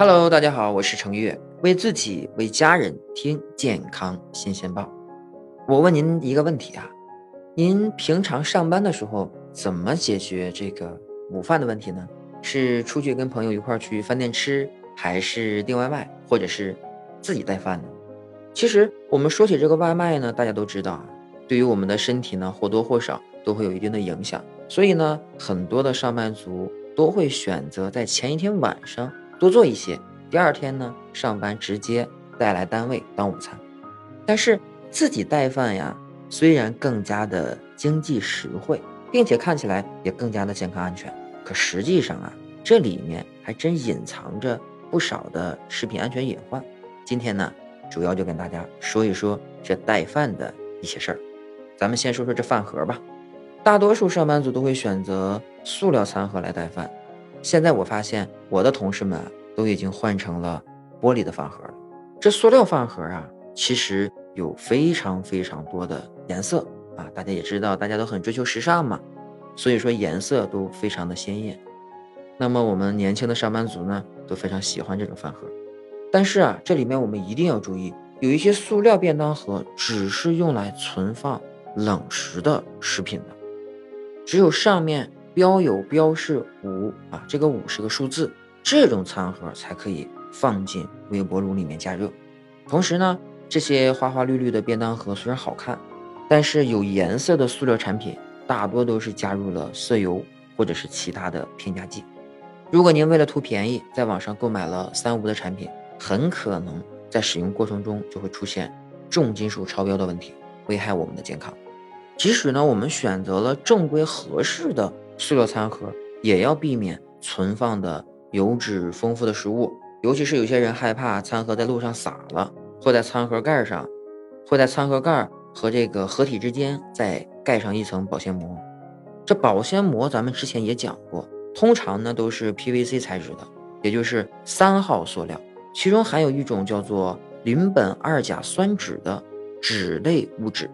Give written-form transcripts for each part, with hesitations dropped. Hello， 大家好，我是程月，为自己为家人听健康新鲜报。我问您一个问题啊，您平常上班的时候怎么解决这个午饭的问题呢？是出去跟朋友一块去饭店吃，还是订外卖，或者是自己带饭呢？其实我们说起这个外卖呢，大家都知道啊，对于我们的身体呢，或多或少都会有一定的影响，所以呢，很多的上班族都会选择在前一天晚上多做一些，第二天呢上班直接带来单位当午餐。但是自己带饭呀，虽然更加的经济实惠，并且看起来也更加的健康安全，可实际上啊，这里面还真隐藏着不少的食品安全隐患。今天呢，主要就跟大家说一说这带饭的一些事儿。咱们先说说这饭盒吧。大多数上班族都会选择塑料餐盒来带饭，现在我发现我的同事们都已经换成了玻璃的饭盒了。这塑料饭盒啊，其实有非常多的颜色啊，大家也知道，大家都很追求时尚嘛，所以说颜色都非常的鲜艳。那么我们年轻的上班族呢，都非常喜欢这种饭盒。但是啊，这里面我们一定要注意，有一些塑料便当盒只是用来存放冷食的食品的，只有上面标有标示5啊，这个5是个数字，这种餐盒才可以放进微波炉里面加热。同时呢，这些花花绿绿的便当盒虽然好看，但是有颜色的塑料产品大多都是加入了色油或者是其他的添加剂。如果您为了图便宜在网上购买了3无的产品，很可能在使用过程中就会出现重金属超标的问题，危害我们的健康。即使呢我们选择了正规合适的塑料餐盒，也要避免存放的油脂丰富的食物，尤其是有些人害怕餐盒在路上洒了，会在餐盒盖和这个盒体之间再盖上一层保鲜膜。这保鲜膜咱们之前也讲过，通常呢都是 PVC 材质的，也就是3号塑料，其中含有一种叫做邻苯二甲酸酯的酯类物质，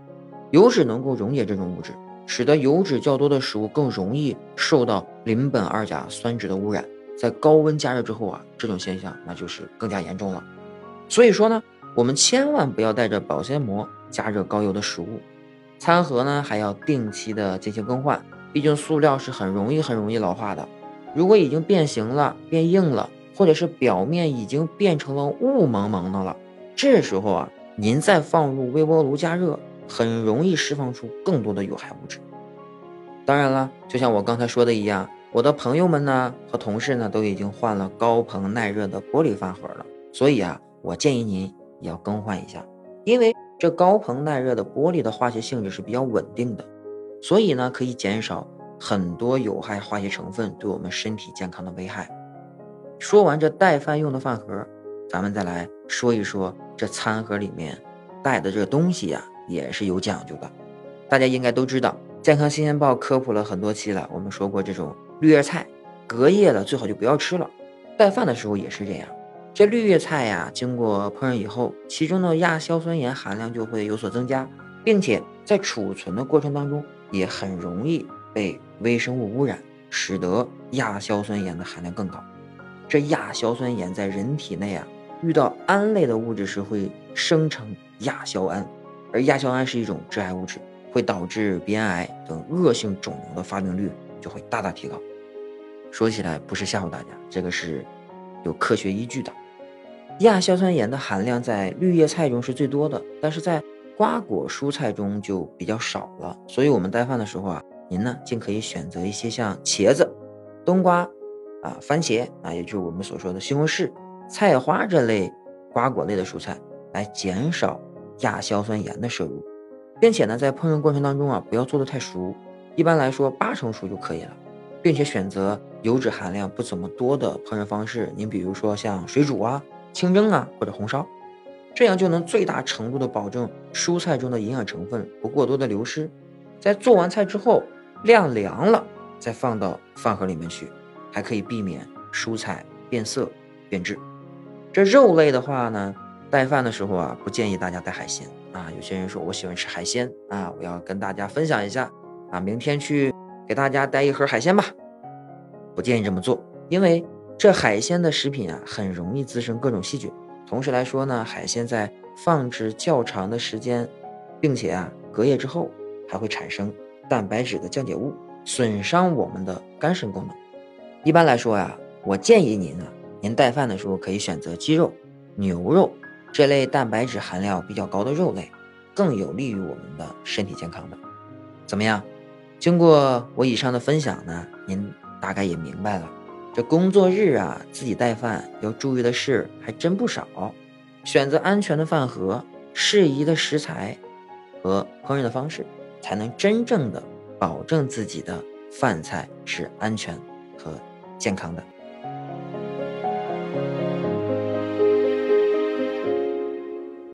油脂能够溶解这种物质，使得油脂较多的食物更容易受到邻苯二甲酸酯的污染，在高温加热之后啊，这种现象那就是更加严重了。所以说呢，我们千万不要带着保鲜膜加热高油的食物。餐盒呢还要定期的进行更换，毕竟塑料是很容易老化的。如果已经变形了、变硬了，或者是表面已经变成了雾蒙蒙的了，这时候啊，您再放入微波炉加热，很容易释放出更多的有害物质。当然了，就像我刚才说的一样，我的朋友们呢和同事呢都已经换了高硼耐热的玻璃饭盒了，所以啊，我建议您也要更换一下，因为这高硼耐热的玻璃的化学性质是比较稳定的，所以呢可以减少很多有害化学成分对我们身体健康的危害。说完这带饭用的饭盒，咱们再来说一说这餐盒里面带的这个东西啊，也是有讲究的。大家应该都知道，健康新鲜报科普了很多期了，我们说过这种绿叶菜隔夜的最好就不要吃了，带饭的时候也是这样。这绿叶菜呀，经过烹饪以后，其中的亚硝酸盐含量就会有所增加，并且在储存的过程当中也很容易被微生物污染，使得亚硝酸盐的含量更高。这亚硝酸盐在人体内啊，遇到胺类的物质时会生成亚硝胺，而亚硝胺是一种致癌物质，会导致鼻咽癌等恶性肿瘤的发病率就会大大提高。说起来不是吓唬大家，这个是有科学依据的。亚硝酸盐的含量在绿叶菜中是最多的，但是在瓜果蔬菜中就比较少了。所以我们带饭的时候啊，您呢尽可以选择一些像茄子、冬瓜啊、番茄啊，也就是我们所说的西红柿、菜花这类瓜果类的蔬菜，来减少亚硝酸盐的摄入。并且呢在烹饪过程当中啊，不要做得太熟，一般来说80%熟就可以了，并且选择油脂含量不怎么多的烹饪方式，您比如说像水煮啊、清蒸啊或者红烧，这样就能最大程度的保证蔬菜中的营养成分不过多的流失。在做完菜之后晾凉了再放到饭盒里面去，还可以避免蔬菜变色变质。这肉类的话呢，带饭的时候啊，不建议大家带海鲜啊。有些人说我喜欢吃海鲜啊，我要跟大家分享一下啊，明天去给大家带一盒海鲜吧。不建议这么做，因为这海鲜的食品啊，很容易滋生各种细菌。同时来说呢，海鲜在放置较长的时间，并且啊隔夜之后，还会产生蛋白质的降解物，损伤我们的肝肾功能。一般来说呀，我建议您呢，您带饭的时候可以选择鸡肉、牛肉这类蛋白质含量比较高的肉类，更有利于我们的身体健康的。怎么样？经过我以上的分享呢，您大概也明白了，这工作日啊，自己带饭要注意的事还真不少。选择安全的饭盒、适宜的食材和烹饪的方式，才能真正的保证自己的饭菜是安全和健康的。